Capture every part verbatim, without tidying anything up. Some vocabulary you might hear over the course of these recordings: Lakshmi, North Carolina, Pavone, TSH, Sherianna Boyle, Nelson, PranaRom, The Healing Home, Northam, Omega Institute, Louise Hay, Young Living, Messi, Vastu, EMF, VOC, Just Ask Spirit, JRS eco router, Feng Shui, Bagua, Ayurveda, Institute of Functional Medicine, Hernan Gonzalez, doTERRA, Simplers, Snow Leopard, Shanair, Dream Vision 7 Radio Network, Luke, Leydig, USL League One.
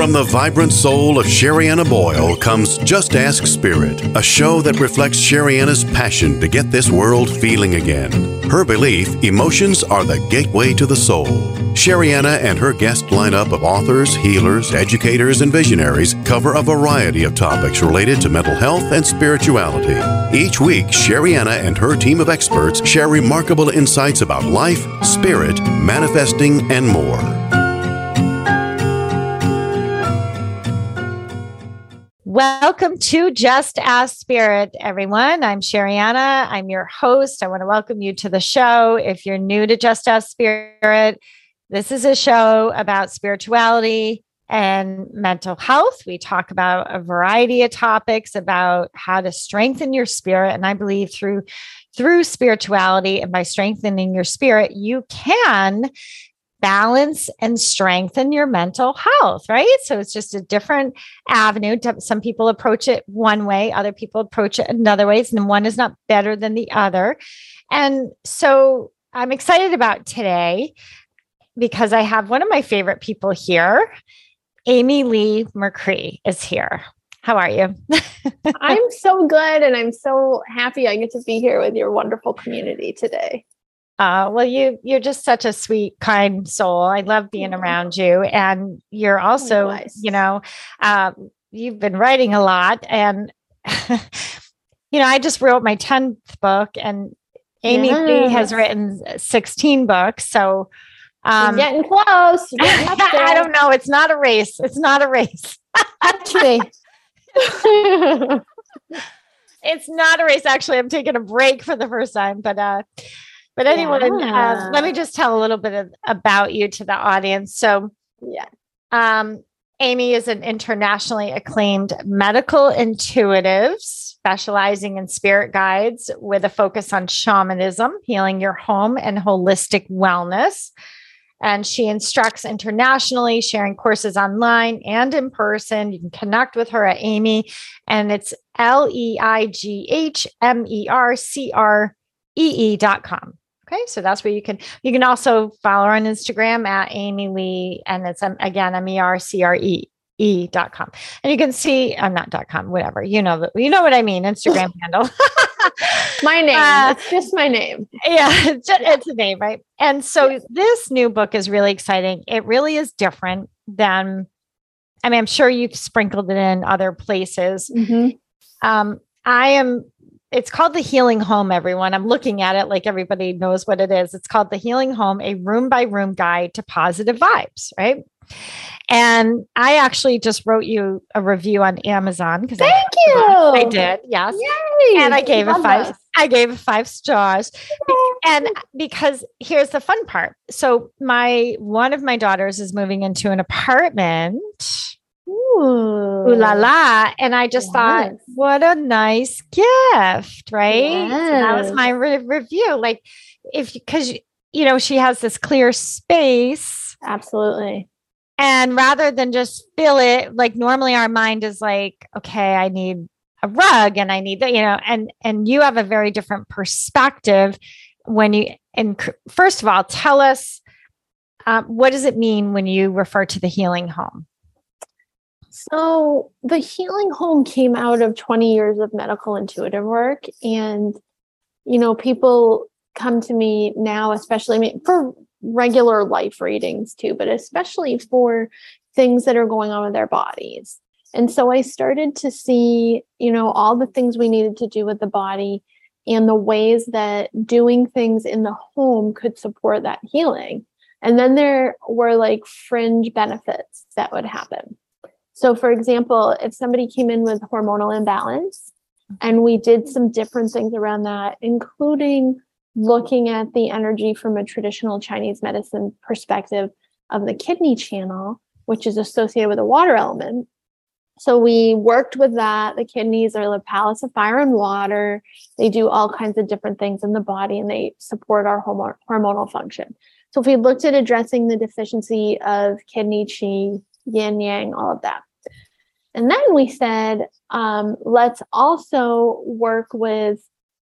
From the vibrant soul of Sherianna Boyle comes Just Ask Spirit, a show that reflects Sherianna's passion to get this world feeling again. Her belief emotions are the gateway to the soul. Sherianna and her guest lineup of authors, healers, educators, and visionaries cover a variety of topics related to mental health and spirituality. Each week, Sherianna and her team of experts share remarkable insights about life, spirit, manifesting, and more. Welcome to Just Ask Spirit, everyone. I'm Sherianna. I'm your host. I want to welcome you to the show. If you're new to Just Ask Spirit, this is a show about spirituality and mental health. We talk about a variety of topics about how to strengthen your spirit. And I believe through, through spirituality and by strengthening your spirit, you can balance and strengthen your mental health, right? So it's just a different avenue. Some people approach it one way, other people approach it another way, and one is not better than the other. And so I'm excited about today because I have one of my favorite people here. Amy Leigh Mercree is here. How are you? I'm so good. And I'm so happy I get to be here with your wonderful community today. Uh, well, you, you're just such a sweet, kind soul. I love being around you. And you're also, oh, nice. you know, uh, you've been writing a lot. And, you know, I just wrote my tenth book, and Amy yes. Lee has written sixteen books. So um, you're getting close. You're getting up there. I don't know. It's not a race. It's not a race. Actually. It's not a race. Actually, I'm taking a break for the first time, but, uh, But anyway, yeah. uh, let me just tell a little bit of, about you to the audience. So yeah, um, Amy is an internationally acclaimed medical intuitive specializing in spirit guides with a focus on shamanism, healing your home, and holistic wellness. And she instructs internationally, sharing courses online and in person. You can connect with her at Amy, and it's L E I G H M E R C R E E dot com. Okay. So that's where you can, you can also follow her on Instagram at Amy Leigh, and it's um, again, M E R C R E E dot com. And you can see, I'm not dot com, whatever, you know, you know what I mean? Instagram handle. My name. Uh, it's just my name. Yeah. It's, just, yeah. It's a name, right? And so yeah. This new book is really exciting. It really is different than, I mean, I'm sure you've sprinkled it in other places. Mm-hmm. Um, I am It's called The Healing Home, everyone. I'm looking at it like everybody knows what it is. It's called The Healing Home, a room-by-room guide to positive vibes, right? And I actually just wrote you a review on Amazon. Thank I, you. I did, yes. Yay. And I gave it five. Us. I gave it five stars. Yay. And because here's the fun part. So my one of my daughters is moving into an apartment. Ooh. Ooh la la. And I just yes. thought, what a nice gift, right? Yes. So that was my re- review. Like, if because you know, she has this clear space. Absolutely. And rather than just fill it, like normally our mind is like, okay, I need a rug and I need that, you know, and and you have a very different perspective when you and first of all, tell us um, what does it mean when you refer to the healing home? So the Healing Home came out of twenty years of medical intuitive work. And, you know, people come to me now, especially I mean, for regular life readings too, but especially for things that are going on with their bodies. And so I started to see, you know, all the things we needed to do with the body and the ways that doing things in the home could support that healing. And then there were like fringe benefits that would happen. So for example, if somebody came in with hormonal imbalance and we did some different things around that, including looking at the energy from a traditional Chinese medicine perspective of the kidney channel, which is associated with the water element. So we worked with that. The kidneys are the palace of fire and water. They do all kinds of different things in the body and they support our homo- hormonal function. So if we looked at addressing the deficiency of kidney qi, yin, yang, all of that. And then we said, um, let's also work with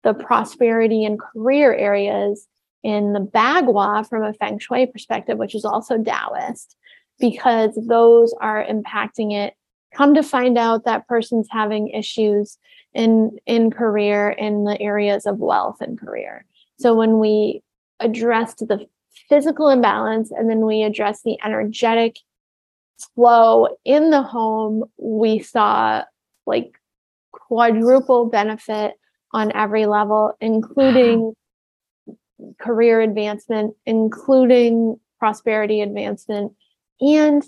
the prosperity and career areas in the Bagua from a Feng Shui perspective, which is also Taoist. because those are impacting it. Come to find out that person's having issues in, in career, in the areas of wealth and career. So when we addressed the physical imbalance and then we addressed the energetic flow in the home, we saw like quadruple benefit on every level, including career advancement, including prosperity advancement, and,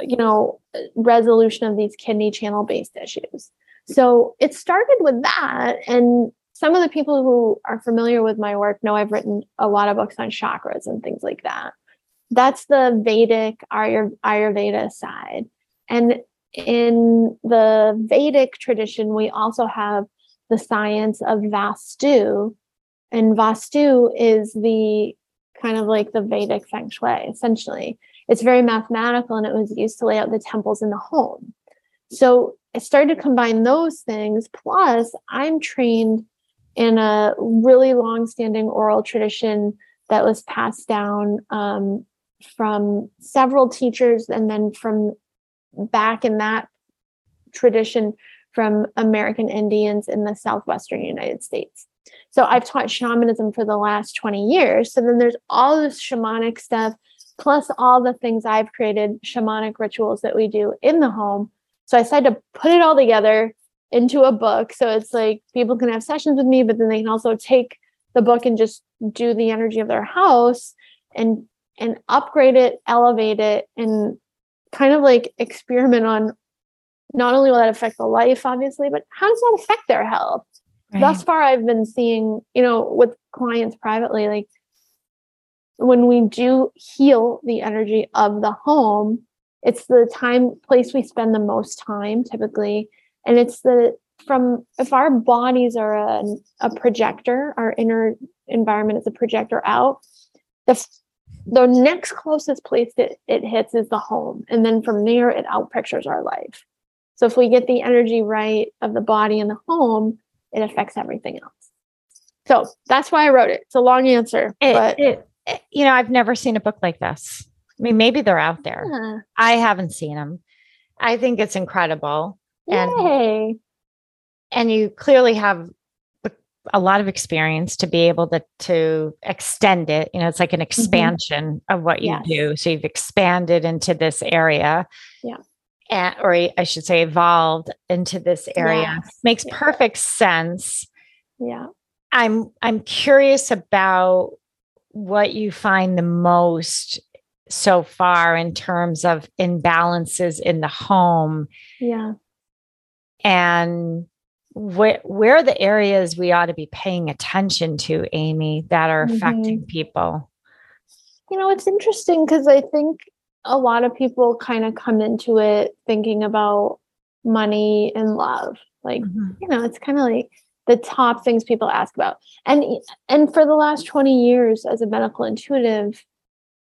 you know, resolution of these kidney channel based issues. So it started with that. And some of the people who are familiar with my work know I've written a lot of books on chakras and things like that. That's the Vedic Ayur- Ayurveda side. And in the Vedic tradition, we also have the science of Vastu. And Vastu is the kind of like the Vedic Feng Shui, essentially. It's very mathematical, and it was used to lay out the temples in the home. So I started to combine those things. Plus, I'm trained in a really long-standing oral tradition that was passed down um, from several teachers, and then from back in that tradition from American Indians in the southwestern United States. So I've taught shamanism for the last twenty years. So then there's all this shamanic stuff, plus all the things I've created, shamanic rituals that we do in the home. So I decided to put it all together into a book. So it's like people can have sessions with me, but then they can also take the book and just do the energy of their house and and upgrade it, elevate it, and kind of like experiment on not only will that affect the life, obviously, but how does that affect their health? Right. Thus far, I've been seeing, you know, with clients privately, like when we do heal the energy of the home, it's the time, place we spend the most time typically. And it's the, from, if our bodies are a, a projector, our inner environment is a projector out, the, the next closest place that it hits is the home. And then from there, it outpictures our life. So if we get the energy right of the body and the home, it affects everything else. So that's why I wrote it. It's a long answer, it, but it, it, you know, I've never seen a book like this. I mean, maybe they're out there. Yeah. I haven't seen them. I think it's incredible. And, Yay. and you clearly have a lot of experience to be able to, to extend it. You know, it's like an expansion mm-hmm. of what you yes. do. So you've expanded into this area. Yeah. And, or I should say evolved into this area. Yes. Makes yeah. perfect sense. Yeah. I'm, I'm curious about what you find the most so far in terms of imbalances in the home. Yeah. And wh- where are the areas we ought to be paying attention to, Amy, that are mm-hmm. affecting people? You know, it's interesting because I think a lot of people kind of come into it thinking about money and love. Like, mm-hmm. you know, it's kind of like the top things people ask about. And, and for the last twenty years as a medical intuitive,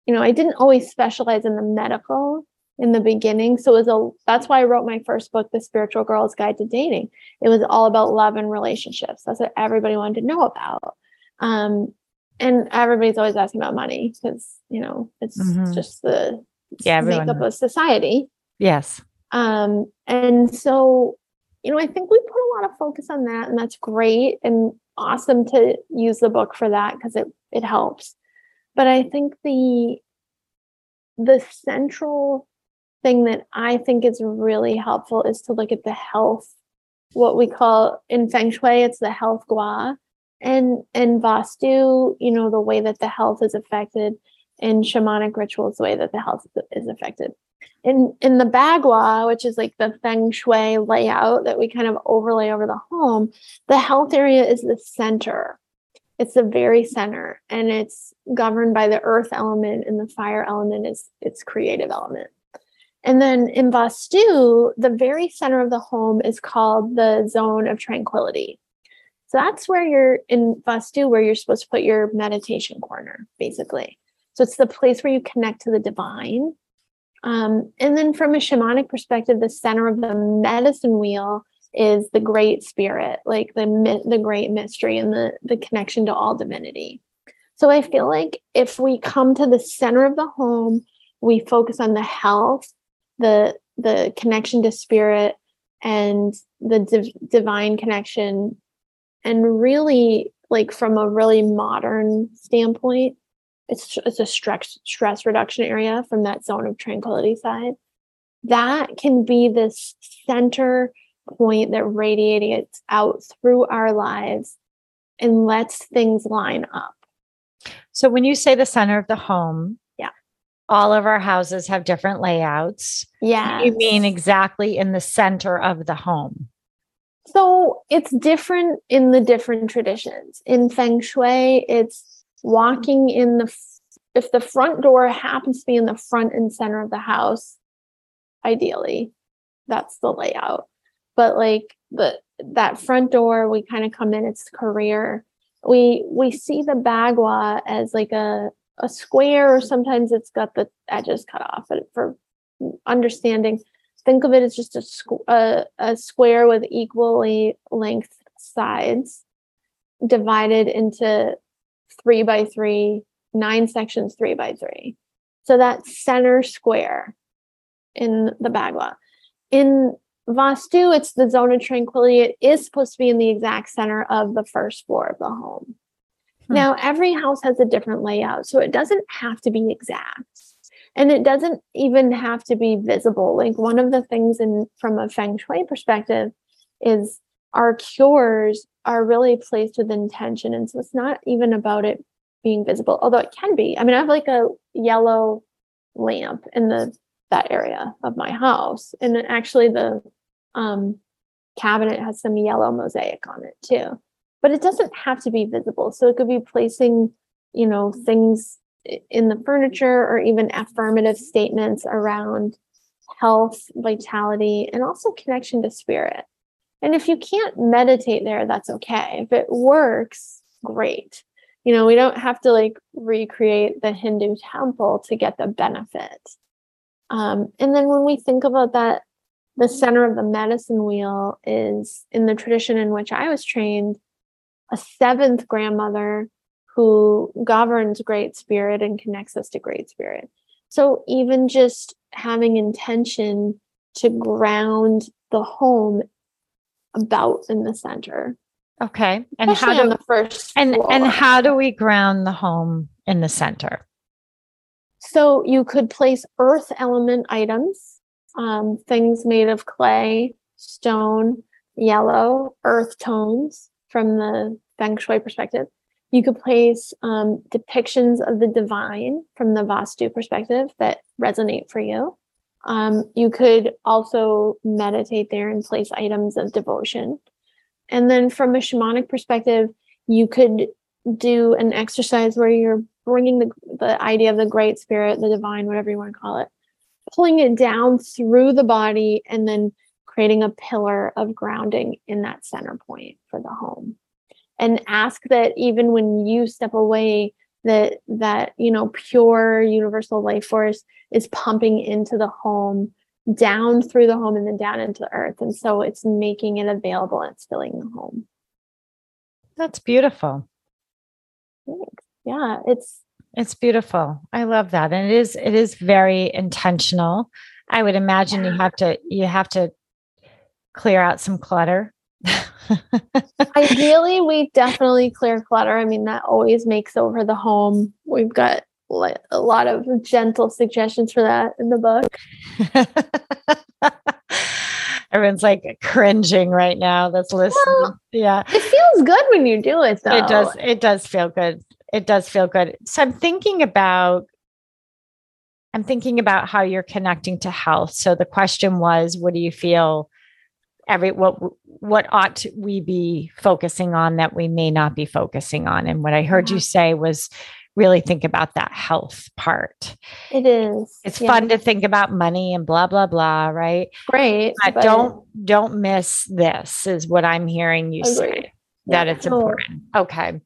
you know, I didn't always specialize in the medical in the beginning. So it was a, that's why I wrote my first book, The Spiritual Girl's Guide to Dating. It was all about love and relationships. That's what everybody wanted to know about. Um, and everybody's always asking about money because, you know, it's mm-hmm. just the yeah, makeup knows. of society. Yes. Um, and so, you know, I think we put a lot of focus on that, and that's great and awesome to use the book for that because it, it helps. But I think the the central thing that I think is really helpful is to look at the health, what we call in Feng Shui, it's the health gua, and in Vastu, you know, the way that the health is affected, in shamanic rituals, the way that the health is affected. In, in the Bagua, which is like the Feng Shui layout that we kind of overlay over the home, the health area is the center. It's the very center, and it's governed by the earth element, and the fire element is its creative element. And then in Vastu, the very center of the home is called the zone of tranquility. So that's where you're in Vastu, where you're supposed to put your meditation corner, basically. So it's the place where you connect to the divine. Um, and then from a shamanic perspective, the center of the medicine wheel is the great spirit, like the the great mystery and the, the connection to all divinity. So I feel like if we come to the center of the home, we focus on the health, the the connection to spirit and the div- divine connection, and really, like, from a really modern standpoint, it's it's a stress stress reduction area from that zone of tranquility side. That can be this center point that radiates out through our lives and lets things line up. So when you say the center of the home, yeah, all of our houses have different layouts. Yeah. You mean exactly in the center of the home? So it's different in the different traditions. In Feng Shui, it's walking in the, if the front door happens to be in the front and center of the house, ideally, that's the layout. But like the that front door, we kind of come in, it's career. We we see the Bagua as like a, a square, or sometimes it's got the edges cut off. But for understanding, think of it as just a, squ- a, a square with equally length sides divided into three by three, nine sections, three by three. So that center square in the Bagua. In Vastu, it's the zone of tranquility. It is supposed to be in the exact center of the first floor of the home. Hmm. Now, every house has a different layout, so it doesn't have to be exact. And it doesn't even have to be visible. Like, one of the things in from a Feng Shui perspective is our cures are really placed with intention. And so it's not even about it being visible, although it can be. I mean, I have like a yellow lamp in the that area of my house. And actually the um, cabinet has some yellow mosaic on it too, but it doesn't have to be visible. So it could be placing, you know, things in the furniture or even affirmative statements around health, vitality, and also connection to spirit. And if you can't meditate there, that's okay. If it works, great. You know, we don't have to like recreate the Hindu temple to get the benefit. Um, and then when we think about that, the center of the medicine wheel is, in the tradition in which I was trained, a seventh grandmother who governs great spirit and connects us to great spirit. So even just having intention to ground the home about in the center. Okay. And especially how do, on the first and, and how do we ground the home in the center? So you could place earth element items, um, things made of clay, stone, yellow, earth tones from the Feng Shui perspective. You could place um, depictions of the divine from the Vastu perspective that resonate for you. Um, you could also meditate there and place items of devotion. And then from a shamanic perspective, you could do an exercise where you're bringing the, the idea of the great spirit, the divine, whatever you want to call it, pulling it down through the body and then creating a pillar of grounding in that center point for the home. And ask that even when you step away, that, that, you know, pure universal life force is pumping into the home, down through the home and then down into the earth. And so it's making it available and it's filling the home. That's beautiful. Thanks. Yeah, it's it's beautiful. I love that. And it is it is very intentional. I would imagine yeah. you have to you have to clear out some clutter. Ideally, we definitely clear clutter. I mean, that always makes over the home. We've got li- a lot of gentle suggestions for that in the book. Everyone's like cringing right now that's listening. Well, yeah. It feels good when you do it though. It does it does feel good. It does feel good. So I'm thinking about, I'm thinking about how you're connecting to health. So the question was, what do you feel every, what, what ought we be focusing on that we may not be focusing on? And what I heard you say was really think about that health part. It is. It's yeah. fun to think about money and blah, blah, blah. Right. Great. But, but don't, don't miss this is what I'm hearing you agree. say that yeah. it's important. Okay.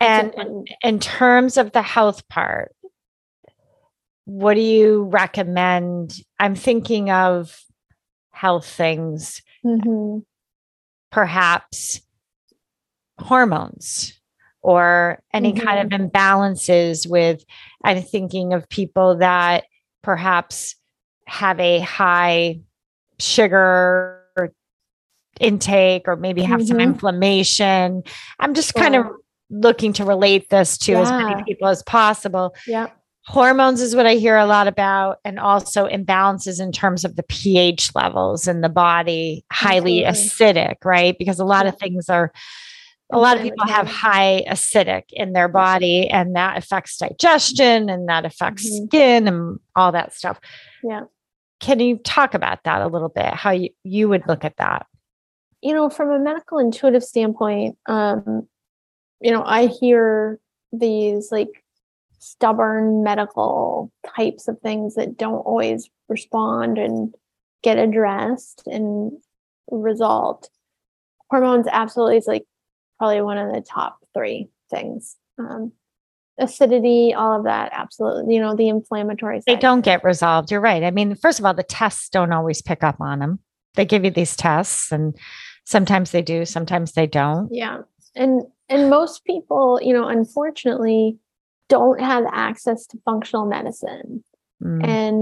And in, in terms of the health part, what do you recommend? I'm thinking of health things, mm-hmm. perhaps hormones or any mm-hmm. kind of imbalances with, I'm thinking of people that perhaps have a high sugar intake or maybe have mm-hmm. some inflammation. I'm just sure. kind of looking to relate this to yeah. as many people as possible. Yeah. Hormones is what I hear a lot about, and also imbalances in terms of the pH levels in the body, highly Absolutely. acidic, right? Because a lot yeah. of things are, a lot of people have high acidic in their body, and that affects digestion and that affects mm-hmm. skin and all that stuff. Yeah. Can you talk about that a little bit? How you, you would look at that? You know, from a medical intuitive standpoint, um, you know, I hear these like stubborn medical types of things that don't always respond and get addressed and resolved. Hormones absolutely is like probably one of the top three things. Um, acidity, all of that. Absolutely. You know, the inflammatory side. They don't get resolved. You're right. I mean, first of all, the tests don't always pick up on them. They give you these tests and sometimes they do, sometimes they don't. Yeah. And, and most people, you know, unfortunately don't have access to functional medicine. Mm. And,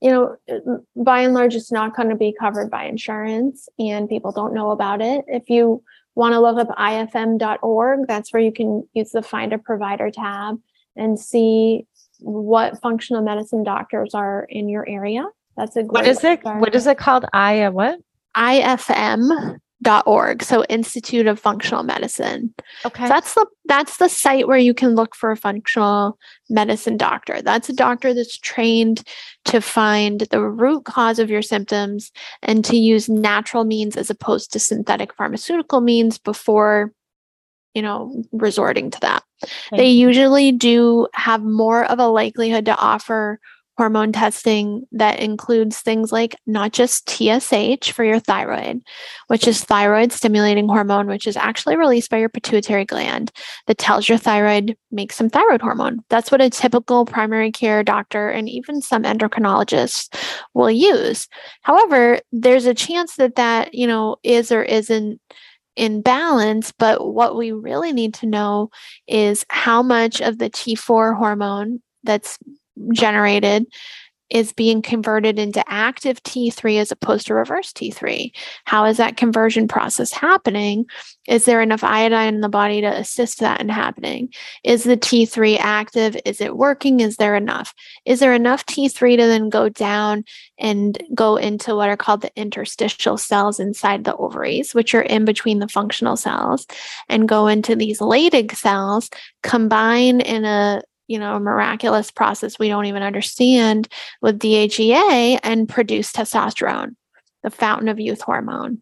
you know, by and large, it's not going to be covered by insurance and people don't know about it. If you want to look up I F M dot org, that's where you can use the Find a Provider tab and see what functional medicine doctors are in your area. That's a great what is it? What is it called? I uh, what? I F M dot org. So Institute of Functional Medicine. Okay. So that's the that's the site where you can look for a functional medicine doctor. That's a doctor that's trained to find the root cause of your symptoms and to use natural means as opposed to synthetic pharmaceutical means before, you know, resorting to that. Okay. They usually do have more of a likelihood to offer hormone testing that includes things like not just T S H for your thyroid, which is thyroid stimulating hormone, which is actually released by your pituitary gland that tells your thyroid, make some thyroid hormone. That's what a typical primary care doctor and even some endocrinologists will use. However, there's a chance that that, you know, is or isn't in balance, but what we really need to know is how much of the T four hormone that's generated is being converted into active T three as opposed to reverse T three. How is that conversion process happening? Is there enough iodine in the body to assist that in happening? Is the T three active? Is it working? Is there enough? Is there enough T three to then go down and go into what are called the interstitial cells inside the ovaries, which are in between the functional cells, and go into these Leydig cells, combine in a you know, a miraculous process we don't even understand with D H E A and produce testosterone, the fountain of youth hormone.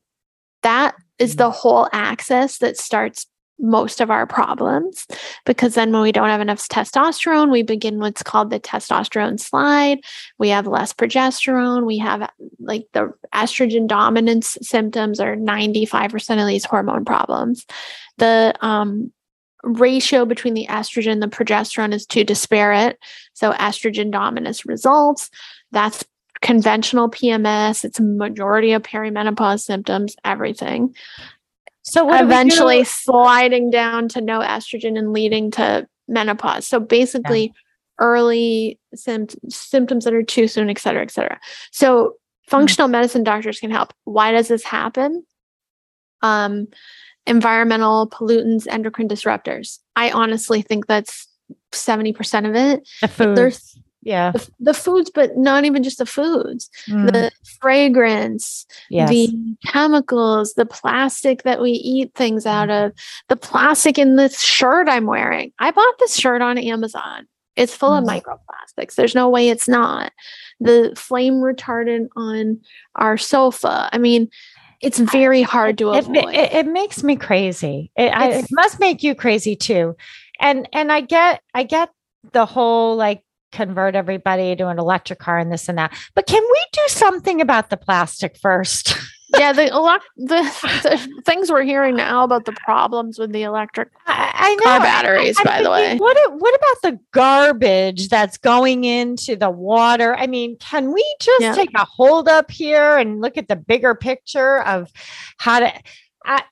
That is the whole axis that starts most of our problems, because then when we don't have enough testosterone, we begin what's called the testosterone slide. We have less progesterone. We have like the estrogen dominance symptoms are ninety-five percent of these hormone problems. The, um, ratio between the estrogen and the progesterone is too disparate. So estrogen dominance results. That's conventional P M S. It's a majority of perimenopause symptoms, everything. So what eventually do do? sliding down to no estrogen and leading to menopause. So basically yeah. early symptoms, symptoms that are too soon, et cetera, et cetera. So functional mm-hmm. medicine doctors can help. Why does this happen? Um, Environmental pollutants, endocrine disruptors. I honestly think that's seventy percent of it. The foods. Yeah. The, the foods, but not even just the foods. Mm. The fragrance, yes. the chemicals, the plastic that we eat things out of, the plastic in this shirt I'm wearing. I bought this shirt on Amazon. It's full mm. of microplastics. There's no way it's not. The flame retardant on our sofa. I mean, it's very hard to avoid. It, it, it makes me crazy. It, I, it must make you crazy too. And and I get I get the whole like convert everybody to an electric car and this and that. But can we do something about the plastic first? Yeah, the a lot the, the things we're hearing now about the problems with the electric I, I know. car batteries. I, I, by I mean, the way, what what about the garbage that's going into the water? I mean, can we just yeah. take a hold up here and look at the bigger picture of how to I,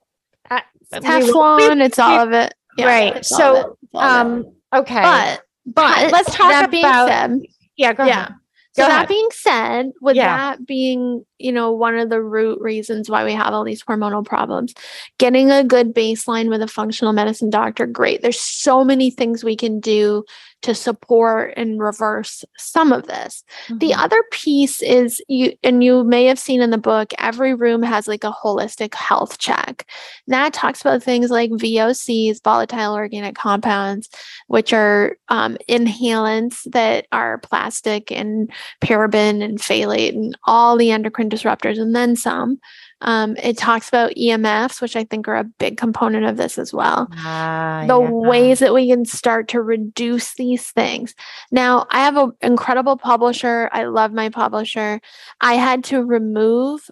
I, Teflon? We, it's all of it, yeah, right? So, it. um, okay, but but, but let's talk about said, yeah, go yeah. ahead. Go so ahead. That being said, with yeah. that being, you know, one of the root reasons why we have all these hormonal problems, getting a good baseline with a functional medicine doctor, great. There's so many things we can do to support and reverse some of this. Mm-hmm. The other piece is, you, and you may have seen in the book, every room has like a holistic health check. And that talks about things like V O Cs, volatile organic compounds, which are um, inhalants that are plastic and paraben and phthalate and all the endocrine disruptors and then some. Um, it talks about E M Fs, which I think are a big component of this as well. Ah, the yeah. ways that we can start to reduce these things. Now, I have an incredible publisher. I love my publisher. I had to remove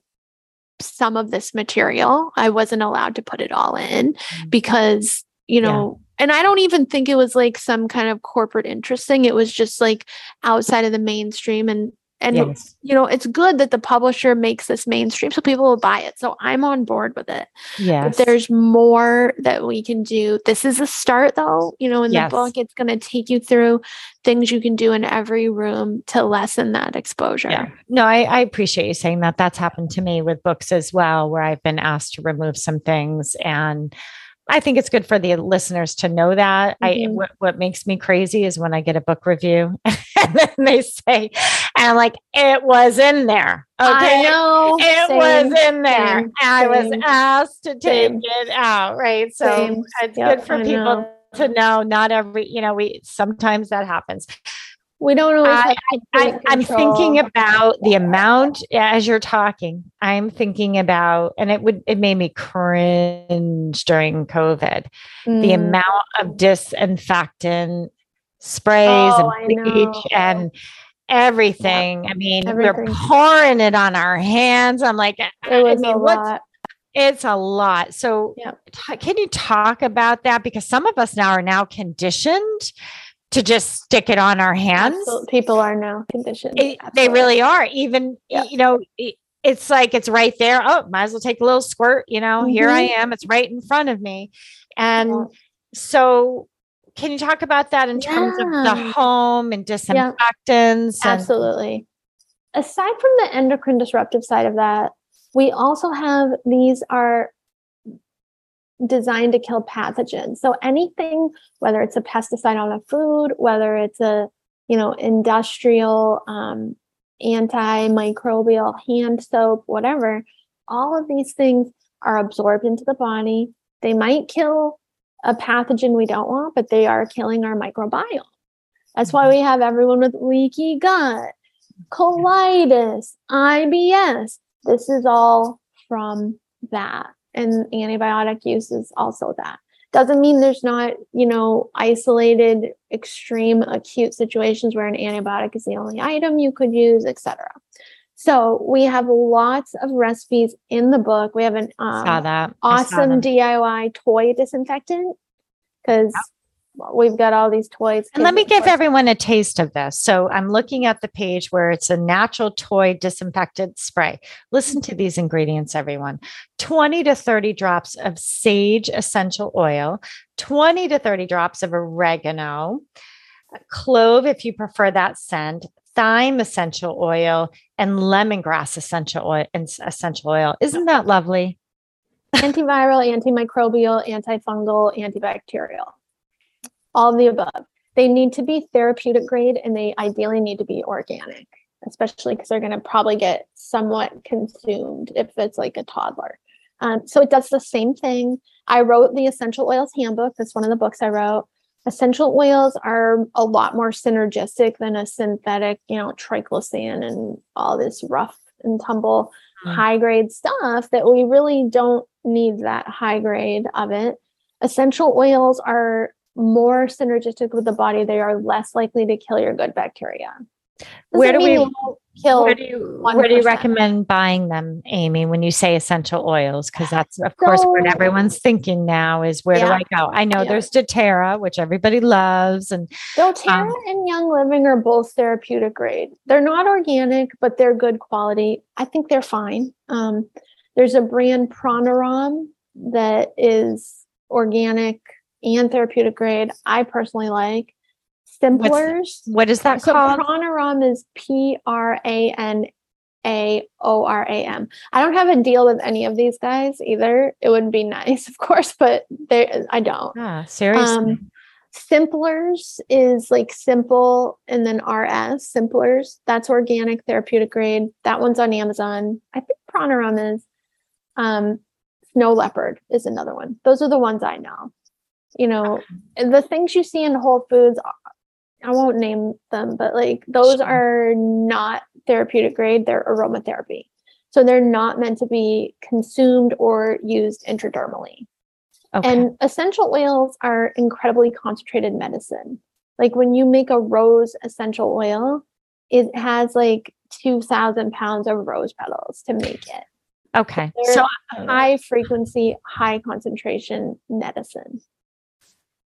some of this material. I wasn't allowed to put it all in mm-hmm. because, you know, yeah. And I don't even think it was like some kind of corporate interest thing. It was just like outside of the mainstream. And, and yes. you know, it's good that the publisher makes this mainstream so people will buy it. So I'm on board with it. Yes. But there's more that we can do. This is a start, though. You know, in yes. the book, it's going to take you through things you can do in every room to lessen that exposure. Yeah. No, I, I appreciate you saying that. That's happened to me with books as well, where I've been asked to remove some things, and I think it's good for the listeners to know that. Mm-hmm. I what, what makes me crazy is when I get a book review and then they say, and I'm like, it was in there. Okay. I know. It Same. was in there. Same. I was asked to take Same. it out. Right. So Same. it's yep. good for I people know. to know. Not every, you know, we, sometimes that happens. We don't always. I, I, I'm thinking about the amount as you're talking. I'm thinking about, and it would it made me cringe during COVID. Mm. The amount of disinfectant sprays oh, and bleach and everything. Yeah. I mean, everything. We're pouring it on our hands. I'm like, it was I mean, a lot. It's a lot. So, yeah. t- can you talk about that? Because some of us now are now conditioned to just stick it on our hands. Absolutely. People are now conditioned. It, they really are. Even, yep. you know, it's like, it's right there. Oh, might as well take a little squirt. You know, mm-hmm. here I am. It's right in front of me. And yeah. so can you talk about that in yeah. terms of the home and disinfectants? Yep. Absolutely. And- Aside from the endocrine disruptive side of that, we also have, these are designed to kill pathogens. So anything, whether it's a pesticide on a food, whether it's a, you know, industrial, um, antimicrobial hand soap, whatever, all of these things are absorbed into the body. They might kill a pathogen we don't want, but they are killing our microbiome. That's why we have everyone with leaky gut, colitis, I B S. This is all from that. And antibiotic use is also that. Doesn't mean there's not, you know, isolated, extreme, acute situations where an antibiotic is the only item you could use, et cetera. So we have lots of recipes in the book. We have an um, saw that. awesome D I Y toy disinfectant because yep. we've got all these toys. And let me give toys. everyone a taste of this. So I'm looking at the page where it's a natural toy disinfectant spray. Listen to these ingredients, everyone. twenty to thirty drops of sage essential oil, twenty to thirty drops of oregano, clove, if you prefer that scent, thyme essential oil, and lemongrass essential oil. Essential oil. Isn't that lovely? Antiviral, antimicrobial, antifungal, antibacterial. All of the above. They need to be therapeutic grade, and they ideally need to be organic, especially because they're going to probably get somewhat consumed if it's like a toddler. Um, so it does the same thing. I wrote the essential oils handbook. That's one of the books I wrote. Essential oils are a lot more synergistic than a synthetic, you know, triclosan and all this rough and tumble mm. high grade stuff that we really don't need that high grade of it. Essential oils are more synergistic with the body. They are less likely to kill your good bacteria. Where do, we, kill where do you where do you recommend buying them, Amy, when you say essential oils? Because that's, of so, course, what everyone's thinking now is where yeah. do I go? I know yeah. there's doTERRA, which everybody loves. And doTERRA um, and Young Living are both therapeutic grade. They're not organic, but they're good quality. I think they're fine. Um, there's a brand, PranaRom, that is organic and therapeutic grade. I personally like. Simplers. What's, what is that so called? PranaRom is P R A N A O R A M. I don't have a deal with any of these guys either. It would be nice, of course, but they, I don't. Ah, seriously. Um, Simplers is like simple and then R S, Simplers. That's organic therapeutic grade. That one's on Amazon. I think PranaRom is. Um, Snow Leopard is another one. Those are the ones I know. You know, the things you see in Whole Foods, I won't name them, but like those are not therapeutic grade. They're aromatherapy. So they're not meant to be consumed or used intradermally. Okay. And essential oils are incredibly concentrated medicine. Like when you make a rose essential oil, it has like two thousand pounds of rose petals to make it. Okay. They're so high frequency, high concentration medicine.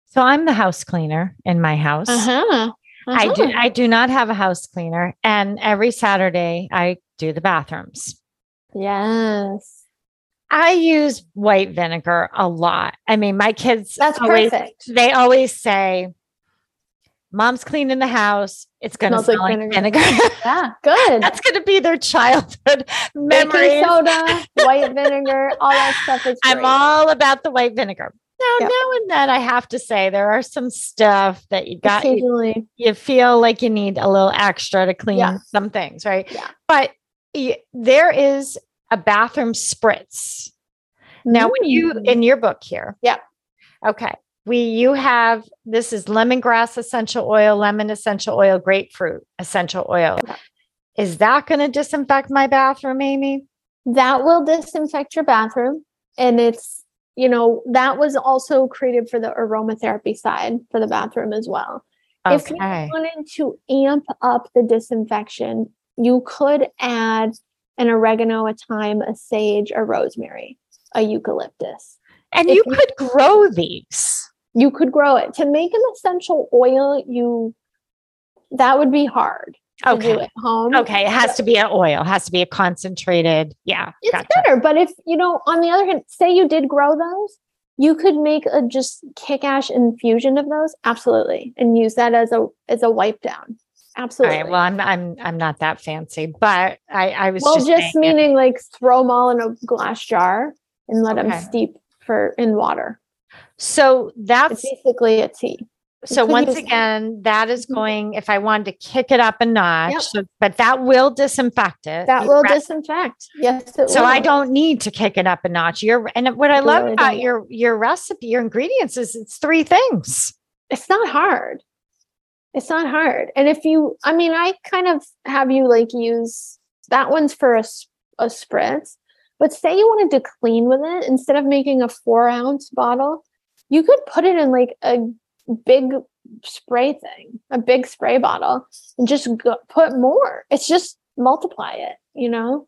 So I'm the house cleaner in my house. Uh-huh. Uh-huh. I do I do not have a house cleaner, and every Saturday I do the bathrooms. Yes. I use white vinegar a lot. I mean, my kids, that's always, perfect. They always say, Mom's cleaning the house. It's going to smell like, like vinegar. vinegar. Yeah, good. That's going to be their childhood memory. Baking soda, white vinegar, all that stuff is great. I'm all about the white vinegar. Now, yep. now and then I have to say there are some stuff that you got, you, you feel like you need a little extra to clean yeah. some things, right? Yeah. But you, there is a bathroom spritz. Mm-hmm. Now, when you, in your book here. Yeah. Okay. We, you have, this is lemongrass essential oil, lemon essential oil, grapefruit essential oil. Is that going to disinfect my bathroom, Amy? That will disinfect your bathroom. And it's, you know, that was also created for the aromatherapy side for the bathroom as well. Okay. If you wanted to amp up the disinfection, you could add an oregano, a thyme, a sage, a rosemary, a eucalyptus. And if you could you- grow these. You could grow it. To make an essential oil, you that would be hard okay. to do at home. Okay. It has but, to be an oil. It has to be a concentrated. Yeah. It's gotcha. better. But if, you know, on the other hand, say you did grow those, you could make a just kick-ass infusion of those. Absolutely. And use that as a as a wipe down. Absolutely. All right, well, I'm I'm I'm not that fancy, but I, I was well, just, just meaning it. Like throw them all in a glass jar and let okay. them steep for in water. So that's it's basically a tea. It's so once again, that is going, if I wanted to kick it up a notch, yep. so, but that will disinfect it. That will disinfect. Yes. It so will. I don't need to kick it up a notch. You're, and what I, I love really about don't. your, your recipe, your ingredients is it's three things. It's not hard. It's not hard. And if you, I mean, I kind of have you like use that one's for a, a spritz. But say you wanted to clean with it, instead of making a four ounce bottle, you could put it in like a big spray thing, a big spray bottle, and just go, put more. It's just multiply it, you know?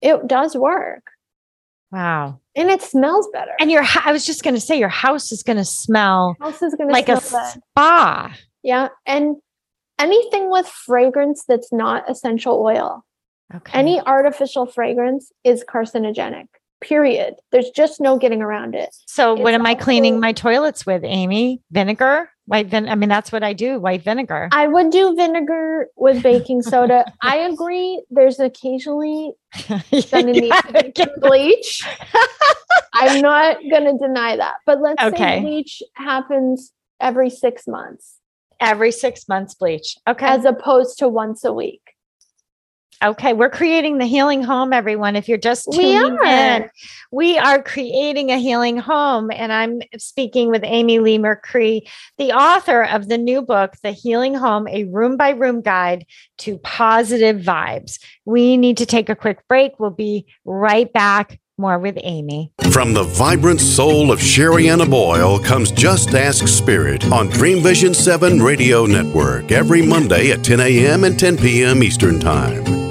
It does work. Wow. And it smells better. And your, I was just going to say, your house is going to smell house is gonna like smell a better. spa. Yeah. And anything with fragrance that's not essential oil. Okay. Any artificial fragrance is carcinogenic, period. There's just no getting around it. So it's what am I cleaning my toilets with, Amy? Vinegar? White vin- I mean, that's what I do, white vinegar. I would do vinegar with baking soda. I agree. There's occasionally going to need to get bleach. I'm not going to deny that. But let's okay. say bleach happens every six months. Every six months bleach. Okay. As opposed to once a week. Okay, we're creating the healing home, everyone. If you're just tuning we in, we are creating a healing home. And I'm speaking with Amy Leigh Mercree, the author of the new book, The Healing Home, a room-by-room guide to positive vibes. We need to take a quick break. We'll be right back. More with Amy. From the vibrant soul of Sherianna Boyle comes Just Ask Spirit on Dream Vision seven Radio Network every Monday at ten a.m. and ten p.m. Eastern Time.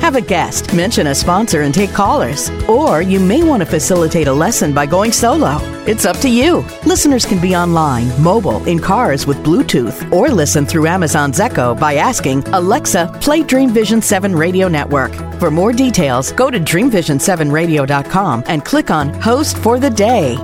Have a guest, mention a sponsor, and take callers. Or you may want to facilitate a lesson by going solo. It's up to you. Listeners can be online, mobile, in cars with Bluetooth, or listen through Amazon's Echo by asking, Alexa, play Dream Vision seven Radio Network. For more details, go to dream vision seven radio dot com and click on Host for the Day.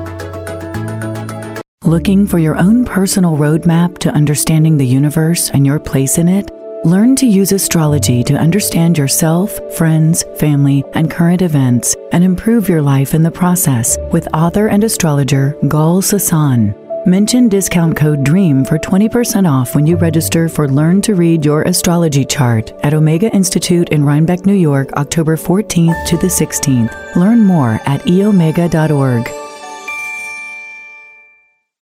Looking for your own personal roadmap to understanding the universe and your place in it? Learn to use astrology to understand yourself, friends, family, and current events, and improve your life in the process with author and astrologer Gail Sassan. Mention discount code DREAM for twenty percent off when you register for Learn to Read Your Astrology Chart at Omega Institute in Rhinebeck, New York, October fourteenth to the sixteenth. Learn more at e omega dot org.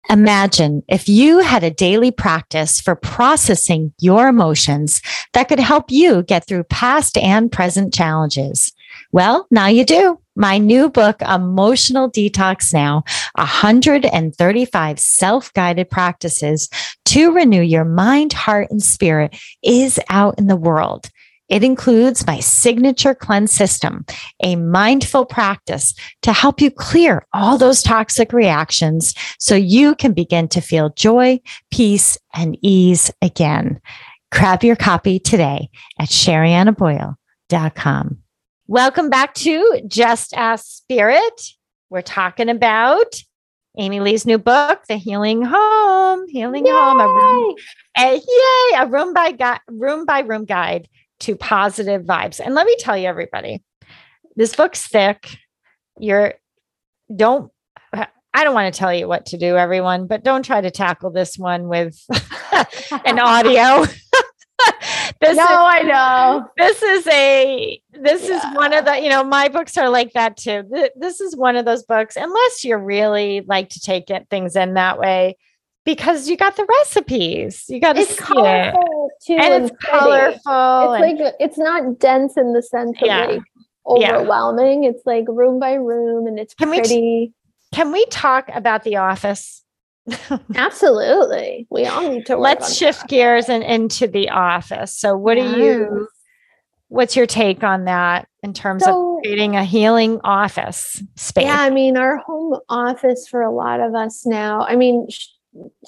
Imagine if you had a daily practice for processing your emotions that could help you get through past and present challenges. Well, now you do. My new book, Emotional Detox Now, one hundred thirty-five self-guided practices to renew your mind, heart, and spirit, is out in the world. It includes my signature cleanse system, a mindful practice to help you clear all those toxic reactions so you can begin to feel joy, peace, and ease again. Grab your copy today at Sherianna Boyle dot com. Welcome back to Just Ask Spirit. We're talking about Amy Leigh's new book, The Healing Home, Healing yay! Home, a room, a, yay, a room by gu- room by room guide to positive vibes. And let me tell you, everybody, this book's thick. You're don't. I don't want to tell you what to do, everyone, but don't try to tackle this one with an audio. This no, is, I know. This is a, this yeah. is one of the, you know, my books are like that too. This is one of those books, unless you really like to take it, things in that way, because you got the recipes. You got to see colorful it. Too, and it's pretty. Colorful. It's and, like, it's not dense in the sense of yeah. like overwhelming. Yeah. It's like room by room, and it's can pretty. We t- can we talk about The Office? Absolutely. We all need to work Let's on shift that. gears and into The Office. So what yes. do you, what's your take on that in terms so, of creating a healing office space? Yeah. I mean, our home office for a lot of us now, I mean,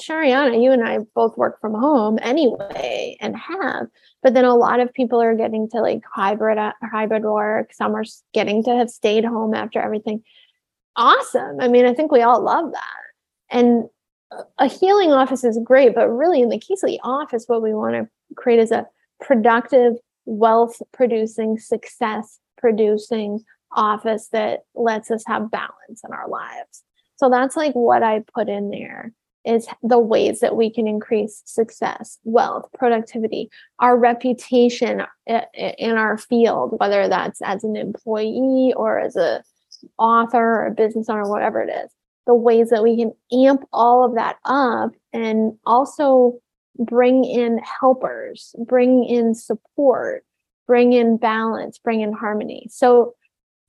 Sherianna, you and I both work from home anyway and have, but then a lot of people are getting to like hybrid, hybrid work. Some are getting to have stayed home after everything. Awesome. I mean, I think we all love that. And a healing office is great, but really in the case of the office, what we want to create is a productive, wealth producing, success producing office that lets us have balance in our lives. So that's like what I put in there is the ways that we can increase success, wealth, productivity, our reputation in our field, whether that's as an employee or as a author or a business owner, whatever it is. The ways that we can amp all of that up and also bring in helpers, bring in support, bring in balance, bring in harmony. So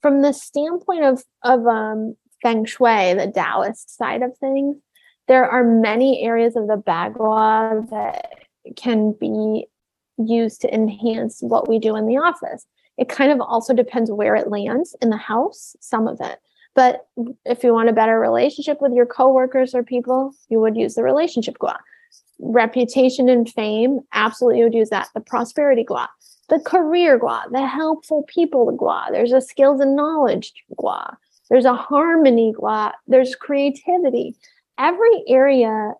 from the standpoint of, of um, Feng Shui, the Taoist side of things, there are many areas of the Bagua that can be used to enhance what we do in the office. It kind of also depends where it lands in the house, some of it. But if you want a better relationship with your coworkers or people, you would use the relationship gua. Reputation and fame, absolutely you would use that. The prosperity gua, the career gua, the helpful people gua. There's a skills and knowledge gua. There's a harmony gua. There's creativity. Every area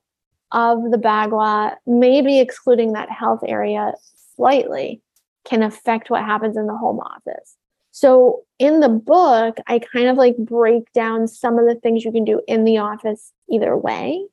of the Bagua, maybe excluding that health area slightly, can affect what happens in the home office. So in the book, I kind of like break down some of the things you can do in the office either way.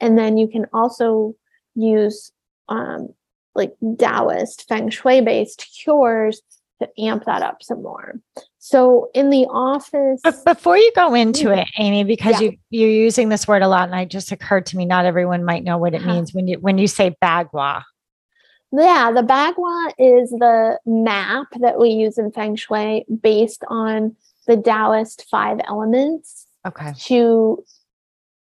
And then you can also use um, like Taoist Feng Shui based cures to amp that up some more. So in the office. But before you go into it, Amy, because yeah. you, you're using this word a lot, and it just occurred to me, not everyone might know what it yeah. means when you, when you say Bagua. Yeah, the Bagua is the map that we use in Feng Shui based on the Taoist five elements okay. to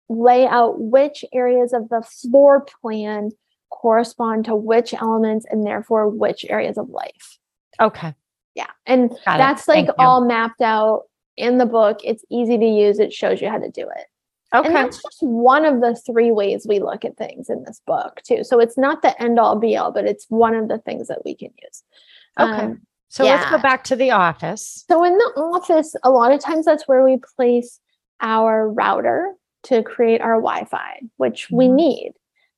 lay out which areas of the floor plan correspond to which elements and therefore which areas of life. Okay. Yeah. And Got that's it. Like Thank all you. Mapped out in the book. It's easy to use. It shows you how to do it. Okay. And that's just one of the three ways we look at things in this book too. So it's not the end all be all, but it's one of the things that we can use. Okay. Um, so yeah. let's go back to the office. So in the office, a lot of times that's where we place our router to create our Wi-Fi, which mm-hmm. we need.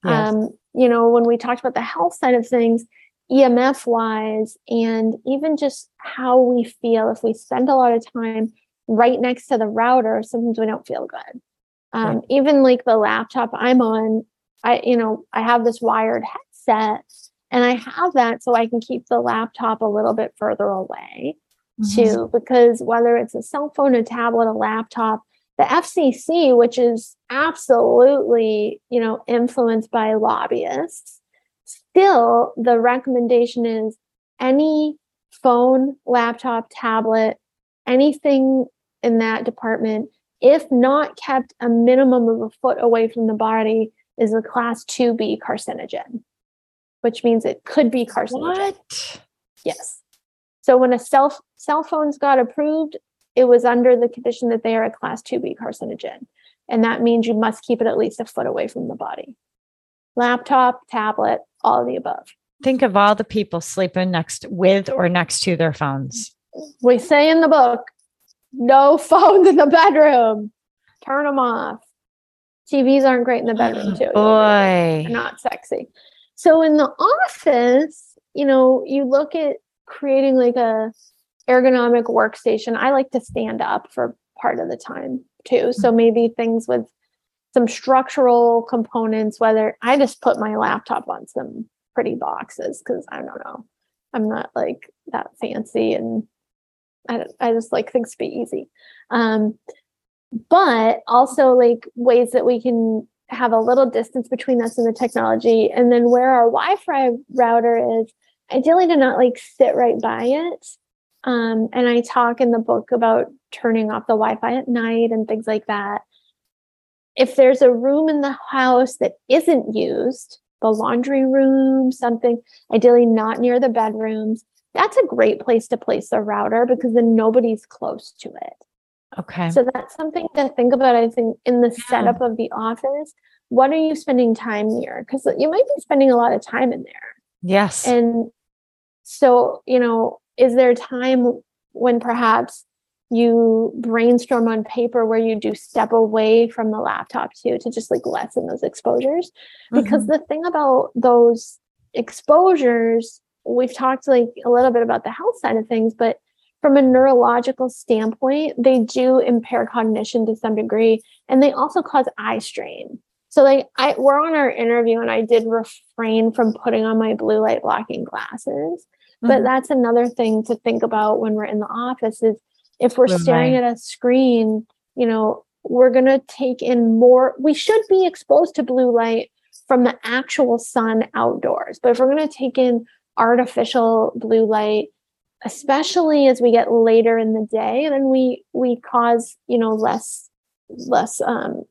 Yes. Um, you know, when we talked about the health side of things, E M F wise, and even just how we feel, if we spend a lot of time right next to the router, sometimes we don't feel good. Um, right. Even like the laptop I'm on, I, you know, I have this wired headset and I have that so I can keep the laptop a little bit further away mm-hmm. too, because whether it's a cell phone, a tablet, a laptop, the F C C, which is absolutely, you know, influenced by lobbyists, still the recommendation is any phone, laptop, tablet, anything in that department, if not kept a minimum of a foot away from the body, is a class two B carcinogen, which means it could be carcinogen. What? Yes. So when a cell, cell phones got approved, it was under the condition that they are a class two B carcinogen. And that means you must keep it at least a foot away from the body. Laptop, tablet, all of the above. Think of all the people sleeping next with or next to their phones. We say in the book, no phones in the bedroom. Turn them off. T Vs aren't great in the bedroom too. Boy. They're not sexy. So in the office, you know, you look at creating like a ergonomic workstation. I like to stand up for part of the time too. So maybe things with some structural components, whether I just put my laptop on some pretty boxes because I don't know. I'm not like that fancy and I, don't, I just like things to be easy. Um, but also like ways that we can have a little distance between us and the technology. And then where our Wi-Fi router is, ideally to not like sit right by it. Um, and I talk in the book about turning off the Wi-Fi at night and things like that. If there's a room in the house that isn't used, the laundry room, something, ideally not near the bedrooms, that's a great place to place the router because then nobody's close to it. Okay. So that's something to think about, I think, in the yeah. setup of the office. What are you spending time near? Because you might be spending a lot of time in there. Yes. And so, you know, is there time when perhaps you brainstorm on paper where you do step away from the laptop too, to just like lessen those exposures? Because mm-hmm. the thing about those exposures, we've talked like a little bit about the health side of things, but from a neurological standpoint, they do impair cognition to some degree, and they also cause eye strain. So like I, we're on our interview and I did refrain from putting on my blue light blocking glasses, mm-hmm. but that's another thing to think about when we're in the office is if we're blue staring light. At a screen, you know, we're going to take in more, we should be exposed to blue light from the actual sun outdoors, but if we're going to take in artificial blue light, especially as we get later in the day, then we we cause, you know, less less um,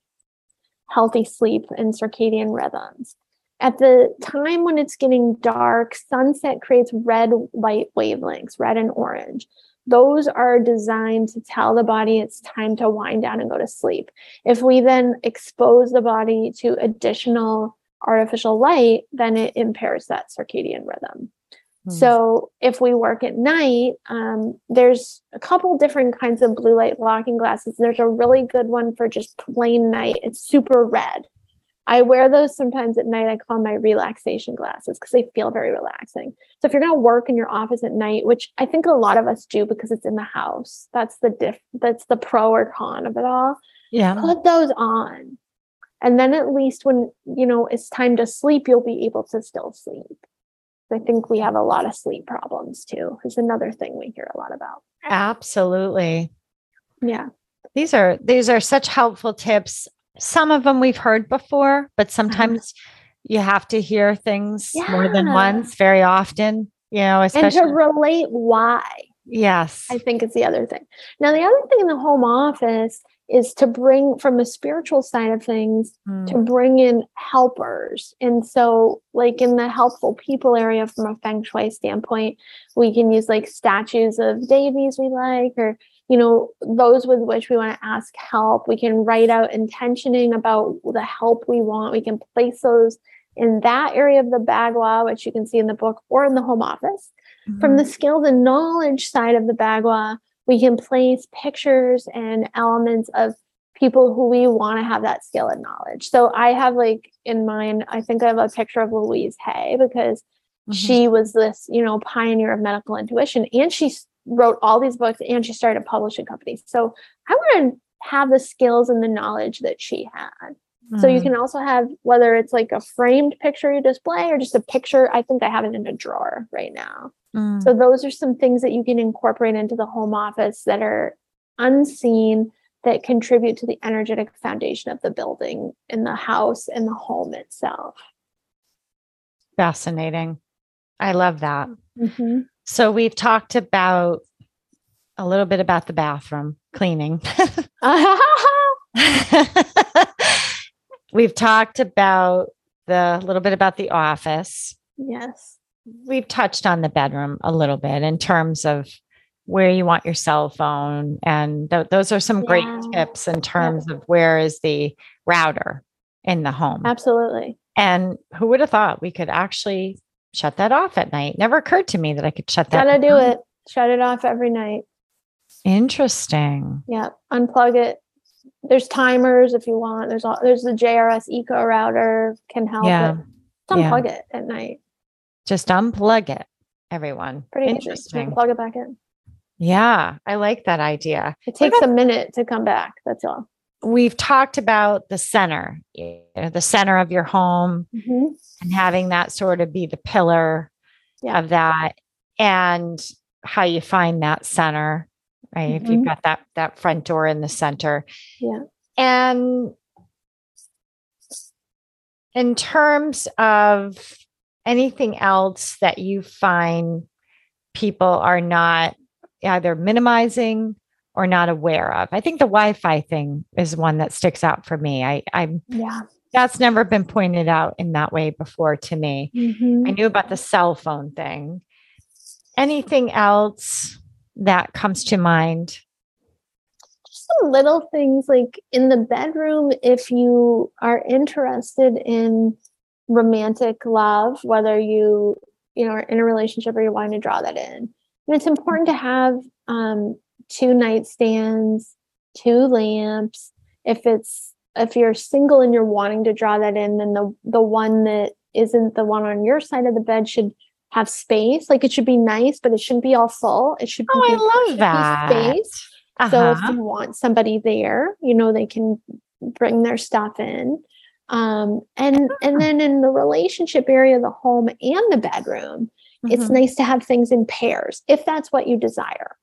healthy sleep and circadian rhythms. At the time when it's getting dark, sunset creates red light wavelengths, red and orange. Those are designed to tell the body it's time to wind down and go to sleep. If we then expose the body to additional artificial light, then it impairs that circadian rhythm. Mm. So if we work at night, um, there's a couple different kinds of blue light blocking glasses. There's a really good one for just plain night. It's super red. I wear those sometimes at night. I call my relaxation glasses because they feel very relaxing. So if you're going to work in your office at night, which I think a lot of us do because it's in the house, that's the diff, that's the pro or con of it all. Yeah. Put those on. And then at least when, you know, it's time to sleep, you'll be able to still sleep. I think we have a lot of sleep problems too. It's another thing we hear a lot about. Absolutely. Yeah. These are, these are such helpful tips. Some of them we've heard before, but sometimes you have to hear things yeah. more than once very often, you know, especially. And to relate why. Yes. I think it's the other thing. Now, the other thing in the home office is to bring, from a spiritual side of things, mm. to bring in helpers. And so like in the helpful people area, from a Feng Shui standpoint, we can use like statues of deities we like, or, you know, those with which we want to ask help. We can write out intentioning about the help we want. We can place those in that area of the Bagua, which you can see in the book or in the home office. Mm-hmm. From the skills and knowledge side of the Bagua, we can place pictures and elements of people who we want to have that skill and knowledge. So I have like in mind, I think I have a picture of Louise Hay because mm-hmm. she was this, you know, pioneer of medical intuition, and she wrote all these books and she started a publishing company. So I want to have the skills and the knowledge that she had. Mm-hmm. So you can also have, whether it's like a framed picture you display or just a picture, I think I have it in a drawer right now. Mm. So those are some things that you can incorporate into the home office that are unseen, that contribute to the energetic foundation of the building and the house and the home itself. Fascinating. I love that. Mm-hmm. So we've talked about a little bit about the bathroom cleaning. We've talked about the little bit about the office. Yes. We've touched on the bedroom a little bit in terms of where you want your cell phone. And th- those are some yeah. great tips in terms yeah. of where is the router in the home. Absolutely. And who would have thought we could actually shut that off at night? Never occurred to me that I could shut that. Gotta do it. Shut it off every night. Interesting. Yeah. Unplug it. There's timers if you want. There's all, there's the J R S eco router can help. Yeah. It. Just unplug yeah. it at night. Just unplug it, everyone. Pretty interesting. Plug it back in. Yeah, I like that idea. It takes about, a minute to come back. That's all. We've talked about the center, you know, the center of your home, mm-hmm. and having that sort of be the pillar yeah. of that, and how you find that center, right? Mm-hmm. If you've got that that front door in the center. Yeah. And in terms of anything else that you find people are not either minimizing or not aware of? I think the Wi-Fi thing is one that sticks out for me. I, I'm yeah. That's never been pointed out in that way before to me. Mm-hmm. I knew about the cell phone thing. Anything else that comes to mind? Just some little things like in the bedroom, if you are interested in romantic love, whether you, you know, are in a relationship or you're wanting to draw that in. And it's important to have um, two nightstands, two lamps. If it's, if you're single and you're wanting to draw that in, then the, the one that isn't the one on your side of the bed should have space. Like it should be nice, but it shouldn't be all full. It should oh, be, I love that. Space. Uh-huh. So if you want somebody there, you know, they can bring their stuff in. Um, and, and then in the relationship area, the home and the bedroom, mm-hmm. it's nice to have things in pairs if that's what you desire.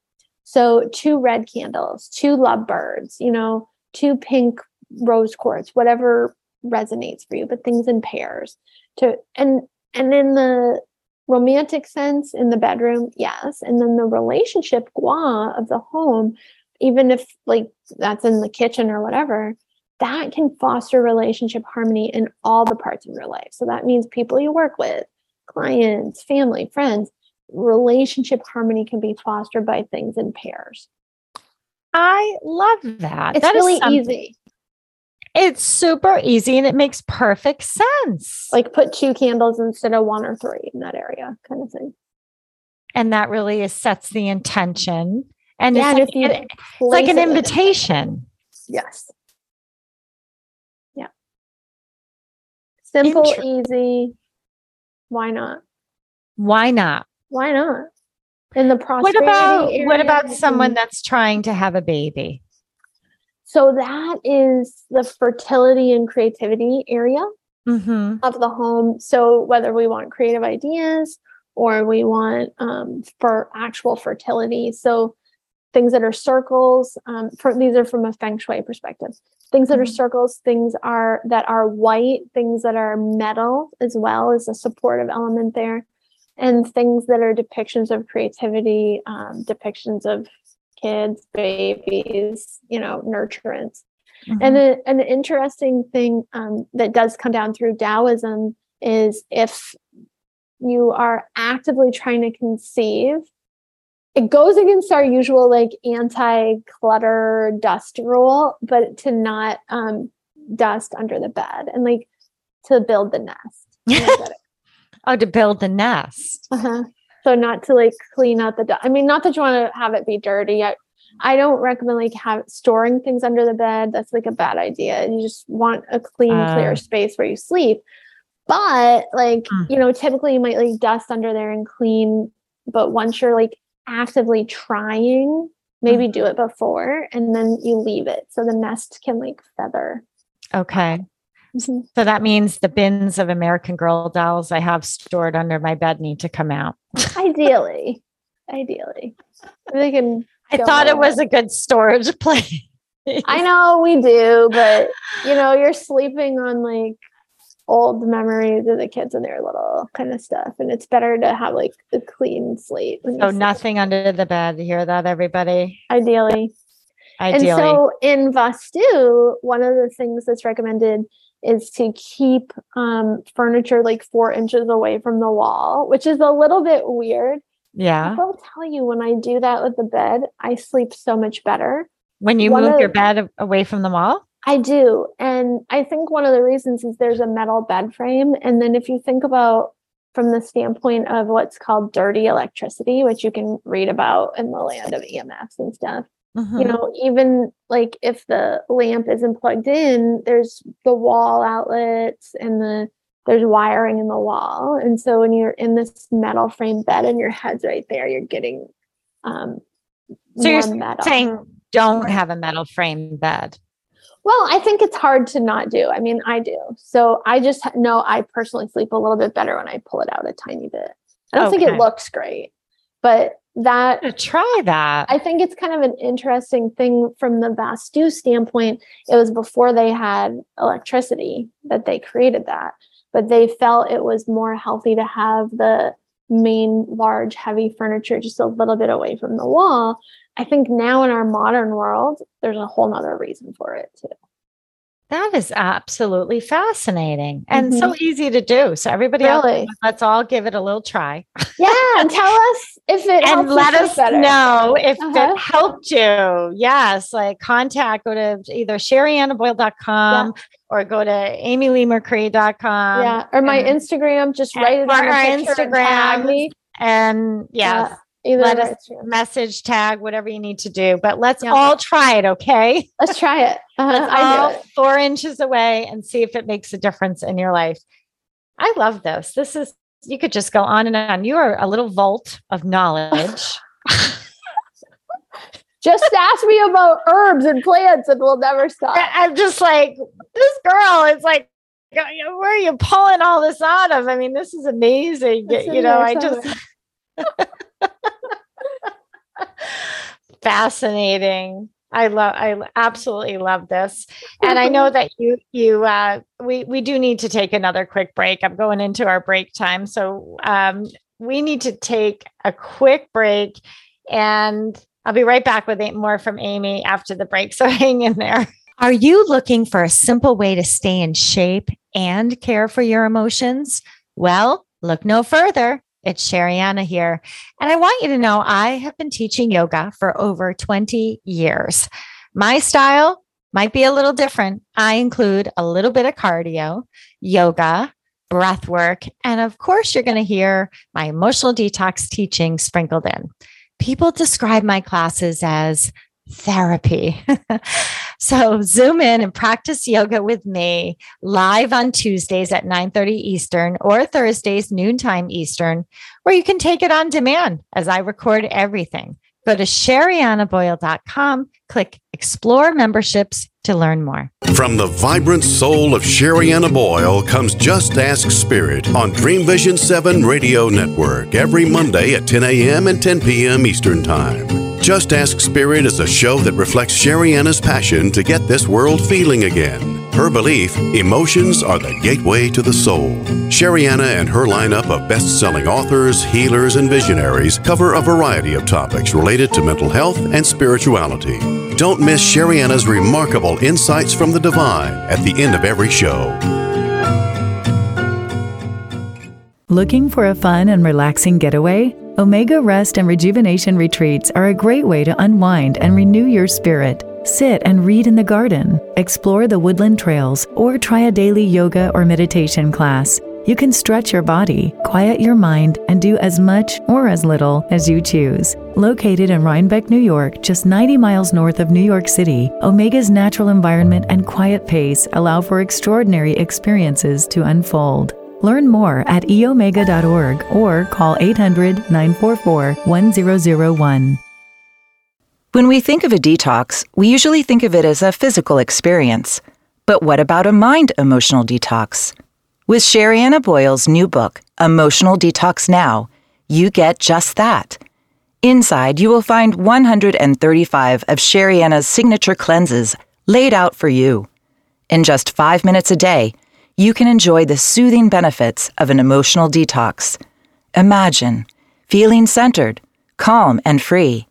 So two red candles, two lovebirds, you know, two pink rose quartz, whatever resonates for you, but things in pairs to, and, and in the romantic sense in the bedroom. Yes. And then the relationship gua of the home, even if like that's in the kitchen or whatever, that can foster relationship harmony in all the parts of your life. So that means people you work with, clients, family, friends. Relationship harmony can be fostered by things in pairs. I love that. It's that really is easy. It's super easy and it makes perfect sense. Like put two candles instead of one or three in that area kind of thing. And that really is, sets the intention. And yeah, it's, and like, it, it's like an invitation. Yes. Simple, Intra- easy. Why not? Why not? Why not? In the prosperity What about area, what about someone that's trying to have a baby? So that is the fertility and creativity area mm-hmm. of the home. So whether we want creative ideas or we want um, for actual fertility. So things that are circles, um, for, these are from a Feng Shui perspective. Things that are circles, things are that are white, things that are metal as well as a supportive element there. And things that are depictions of creativity, um, depictions of kids, babies, you know, nurturance. Mm-hmm. And the, an interesting thing um, that does come down through Taoism is if you are actively trying to conceive, it goes against our usual like anti-clutter dust rule, but to not um, dust under the bed and like to build the nest. Oh, to build the nest. Uh-huh. So not to like clean out the dust. I mean, not that you want to have it be dirty. I, I don't recommend like have storing things under the bed. That's like a bad idea. You just want a clean, uh, clear space where you sleep. But like, uh, you know, typically you might like dust under there and clean. But once you're like actively trying, maybe uh, do it before and then you leave it. So the nest can like feather. Okay. So that means the bins of American Girl dolls I have stored under my bed need to come out. Ideally. Ideally. They can I thought it was a good storage place. I know we do, but you know, you're sleeping on like old memories of the kids and their little kind of stuff. And it's better to have like a clean slate. So nothing under the bed. You hear that, everybody? Ideally. Ideally. And so in Vastu, one of the things that's recommended is to keep um, furniture like four inches away from the wall, which is a little bit weird. Yeah. I will tell you, when I do that with the bed, I sleep so much better. When you one move of, your bed away from the wall? I do. And I think one of the reasons is there's a metal bed frame. And then if you think about from the standpoint of what's called dirty electricity, which you can read about in the land of E M Fs and stuff, mm-hmm. you know, even like if the lamp isn't plugged in, there's the wall outlets and the there's wiring in the wall. And so when you're in this metal frame bed and your head's right there, you're getting um so you're metal. Saying don't have a metal frame bed. Well, I think it's hard to not do. I mean, I do. So I just know I personally sleep a little bit better when I pull it out a tiny bit. I don't okay. think it looks great, but that I'm try that. I think it's kind of an interesting thing from the Vastu standpoint. It was before they had electricity that they created that, but they felt it was more healthy to have the main large heavy furniture just a little bit away from the wall. I think now in our modern world, there's a whole nother reason for it too. That is absolutely fascinating and mm-hmm. so easy to do. So everybody really? Else, let's all give it a little try. Yeah. And tell us if it and let us better. Know if uh-huh. it helped you. Yes. Like contact, go to either Sherianna Boyle dot com yeah. or go to Amy Leigh Mercree dot com. Yeah. Or my and, Instagram, just write it on our Instagram. And, and yes. Yeah. Either Let us message, tag, whatever you need to do, but let's yeah. all try it. Okay. Let's try it. Uh-huh. Let's I all it. Four inches away and see if it makes a difference in your life. I love this. This is, you could just go on and on. You are a little vault of knowledge. Just ask me about herbs and plants and we'll never stop. I'm just like, this girl is like, where are you pulling all this out of? I mean, this is amazing. That's you know, I just... Fascinating. I love, I absolutely love this. And I know that you, you, uh, we, we do need to take another quick break. I'm going into our break time. So, um, we need to take a quick break and I'll be right back with more from Amy after the break. So hang in there. Are you looking for a simple way to stay in shape and care for your emotions? Well, look no further. It's Sherianna here. And I want you to know I have been teaching yoga for over twenty years. My style might be a little different. I include a little bit of cardio, yoga, breath work, and of course, you're going to hear my emotional detox teaching sprinkled in. People describe my classes as therapy. So zoom in and practice yoga with me live on Tuesdays at nine thirty Eastern or Thursdays noontime Eastern, where you can take it on demand as I record everything. Go to Sherianna Boyle dot com, click Explore Memberships to learn more. From the vibrant soul of Sherianna Boyle comes Just Ask Spirit on Dream Vision seven Radio Network every Monday at ten a.m. and ten p.m. Eastern Time. Just Ask Spirit is a show that reflects Sherianna's passion to get this world feeling again. Her belief, emotions are the gateway to the soul. Sherianna and her lineup of best-selling authors, healers, and visionaries cover a variety of topics related to mental health and spirituality. Don't miss Sherianna's remarkable insights from the divine at the end of every show. Looking for a fun and relaxing getaway? Omega Rest and Rejuvenation Retreats are a great way to unwind and renew your spirit. Sit and read in the garden, explore the woodland trails, or try a daily yoga or meditation class. You can stretch your body, quiet your mind, and do as much or as little as you choose. Located in Rhinebeck, New York, just ninety miles north of New York City, Omega's natural environment and quiet pace allow for extraordinary experiences to unfold. Learn more at e omega dot org or call eight hundred, nine four four, one zero zero one. When we think of a detox, we usually think of it as a physical experience. But what about a mind-emotional detox? With Sherianna Boyle's new book, Emotional Detox Now, you get just that. Inside, you will find one hundred thirty-five of Sherianna's signature cleanses laid out for you. In just five minutes a day, you can enjoy the soothing benefits of an emotional detox. Imagine feeling centered, calm, and free.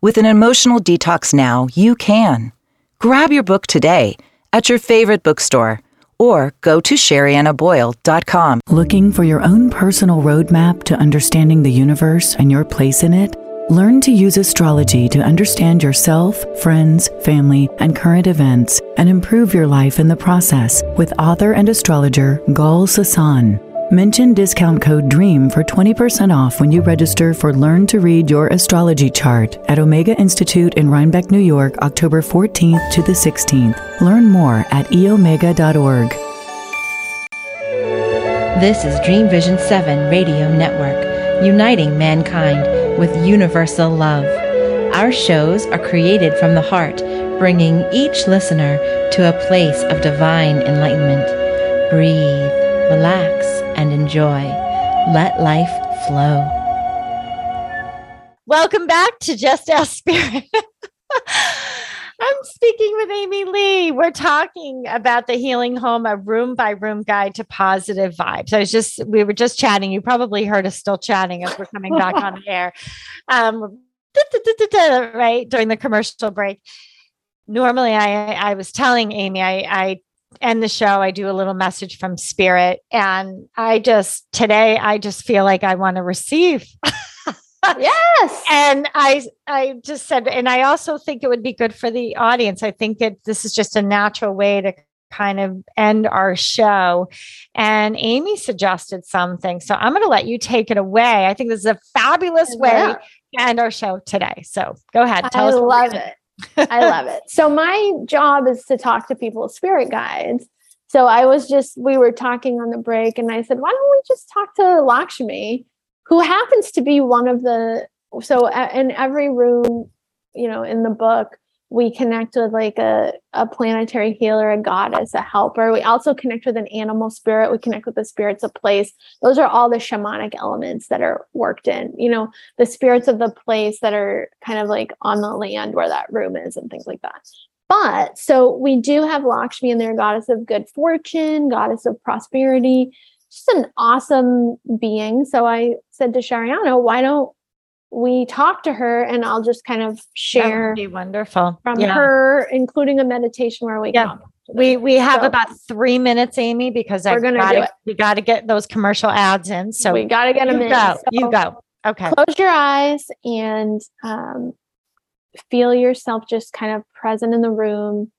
With an emotional detox now, you can. Grab your book today at your favorite bookstore or go to Sherianna Boyle dot com. Looking for your own personal roadmap to understanding the universe and your place in it? Learn to use astrology to understand yourself, friends, family, and current events, and improve your life in the process with author and astrologer Gail Sassan. Mention discount code DREAM for twenty percent off when you register for Learn to Read Your Astrology Chart at Omega Institute in Rhinebeck, New York, October fourteenth to the sixteenth. Learn more at e omega dot org. This is Dream Vision seven Radio Network, uniting mankind with universal love. Our shows are created from the heart, bringing each listener to a place of divine enlightenment. Breathe, relax, and enjoy. Let life flow. Welcome back to Just Ask Spirit. I'm speaking with Amy Leigh. We're talking about The Healing Home, a room-by-room guide to positive vibes. I was just, we were just chatting. You probably heard us still chatting as we're coming back on the air, um, da, da, da, da, da, right? During the commercial break. Normally, I, I was telling Amy, I, I end the show, I do a little message from Spirit. And I just, today, I just feel like I want to receive. Yes. And I I just said, and I also think it would be good for the audience. I think that this is just a natural way to kind of end our show. And Amy suggested something. So I'm going to let you take it away. I think this is a fabulous way to end our show today. So go ahead. Tell I us love it. I love it. So my job is to talk to people with spirit guides. So I was just, we were talking on the break and I said, why don't we just talk to Lakshmi, who happens to be one of the, so in every room, you know, in the book, we connect with like a, a planetary healer, a goddess, a helper. We also connect with an animal spirit. We connect with the spirits of place. Those are all the shamanic elements that are worked in, you know, the spirits of the place that are kind of like on the land where that room is and things like that. But so we do have Lakshmi in there, goddess of good fortune, goddess of prosperity, just an awesome being. So I said to Sherianna, why don't we talk to her and I'll just kind of share be wonderful. From yeah. her, including a meditation where we yeah. we we have so, about three minutes, Amy, because I've gotta, we got to get those commercial ads in. So we got to get them in. Go. So you go. Okay. Close your eyes and um, feel yourself just kind of present in the room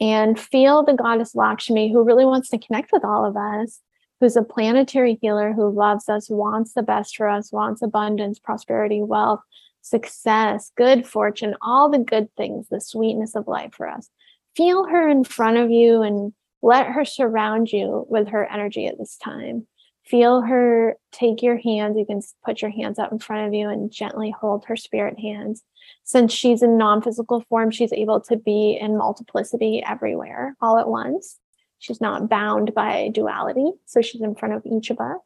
and feel the goddess Lakshmi, who really wants to connect with all of us, who's a planetary healer, who loves us, wants the best for us, wants abundance, prosperity, wealth, success, good fortune, all the good things, the sweetness of life for us. feel her in front of you and let her surround you with her energy at this time. Feel her take your hands. You can put your hands out in front of you and gently hold her spirit hands. Since she's in non-physical form, she's able to be in multiplicity everywhere all at once. She's not bound by duality. So she's in front of each of us.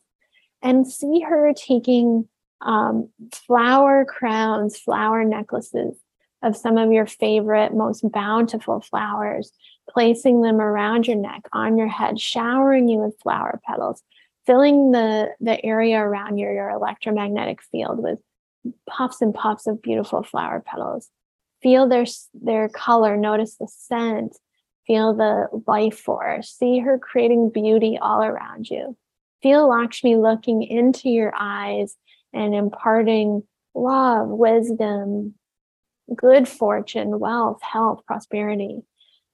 And see her taking um, flower crowns, flower necklaces of some of your favorite, most bountiful flowers, placing them around your neck, on your head, showering you with flower petals, filling the, the area around your, your electromagnetic field with puffs and puffs of beautiful flower petals. Feel their, their color, notice the scent, feel the life force, see her creating beauty all around you. Feel Lakshmi looking into your eyes and imparting love, wisdom, good fortune, wealth, health, prosperity.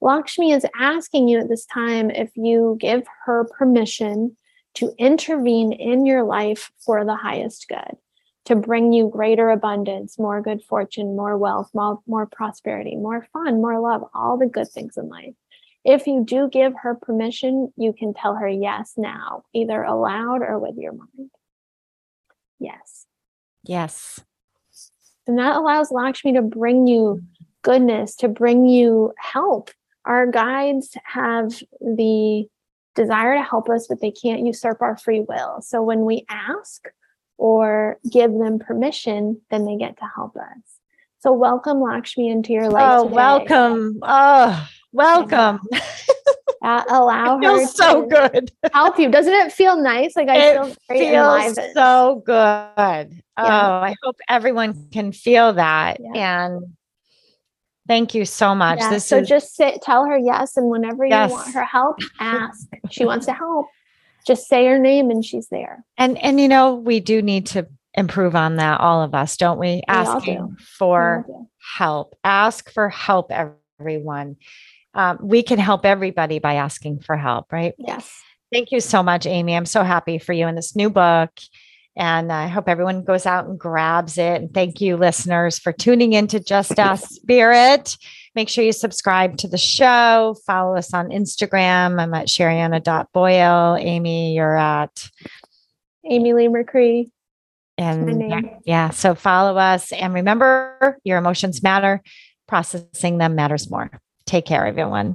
Lakshmi is asking you at this time if you give her permission to intervene in your life for the highest good, to bring you greater abundance, more good fortune, more wealth, more, more prosperity, more fun, more love, all the good things in life. If you do give her permission, you can tell her yes now, either aloud or with your mind. Yes. Yes. And that allows Lakshmi to bring you goodness, to bring you help. Our guides have the desire to help us, but they can't usurp our free will. So when we ask or give them permission, then they get to help us. So welcome Lakshmi into your life. Oh, today. welcome. Oh, welcome. Uh, allow her so good. help you. Doesn't it feel nice? Like I it feel very feels enlivened. So good. Yeah. Oh, I hope everyone can feel that. Yeah. And thank you so much. Yeah. This so is... just sit, tell her yes. And whenever yes. you want her help, ask. She wants to help. Just say her name and she's there. And, and, you know, we do need to improve on that. All of us, don't we? we Asking do. for help. Ask for help, everyone. Um, we can help everybody by asking for help, right? Yes. Thank you so much, Amy. I'm so happy for you in this new book. And I hope everyone goes out and grabs it. And thank you, listeners, for tuning in to Just Ask Spirit. Make sure you subscribe to the show. Follow us on Instagram. I'm at Sherianna dot Boyle. Amy, you're at? Amy Leigh Mercree. And yeah, yeah, so follow us. And remember, your emotions matter. Processing them matters more. Take care, everyone.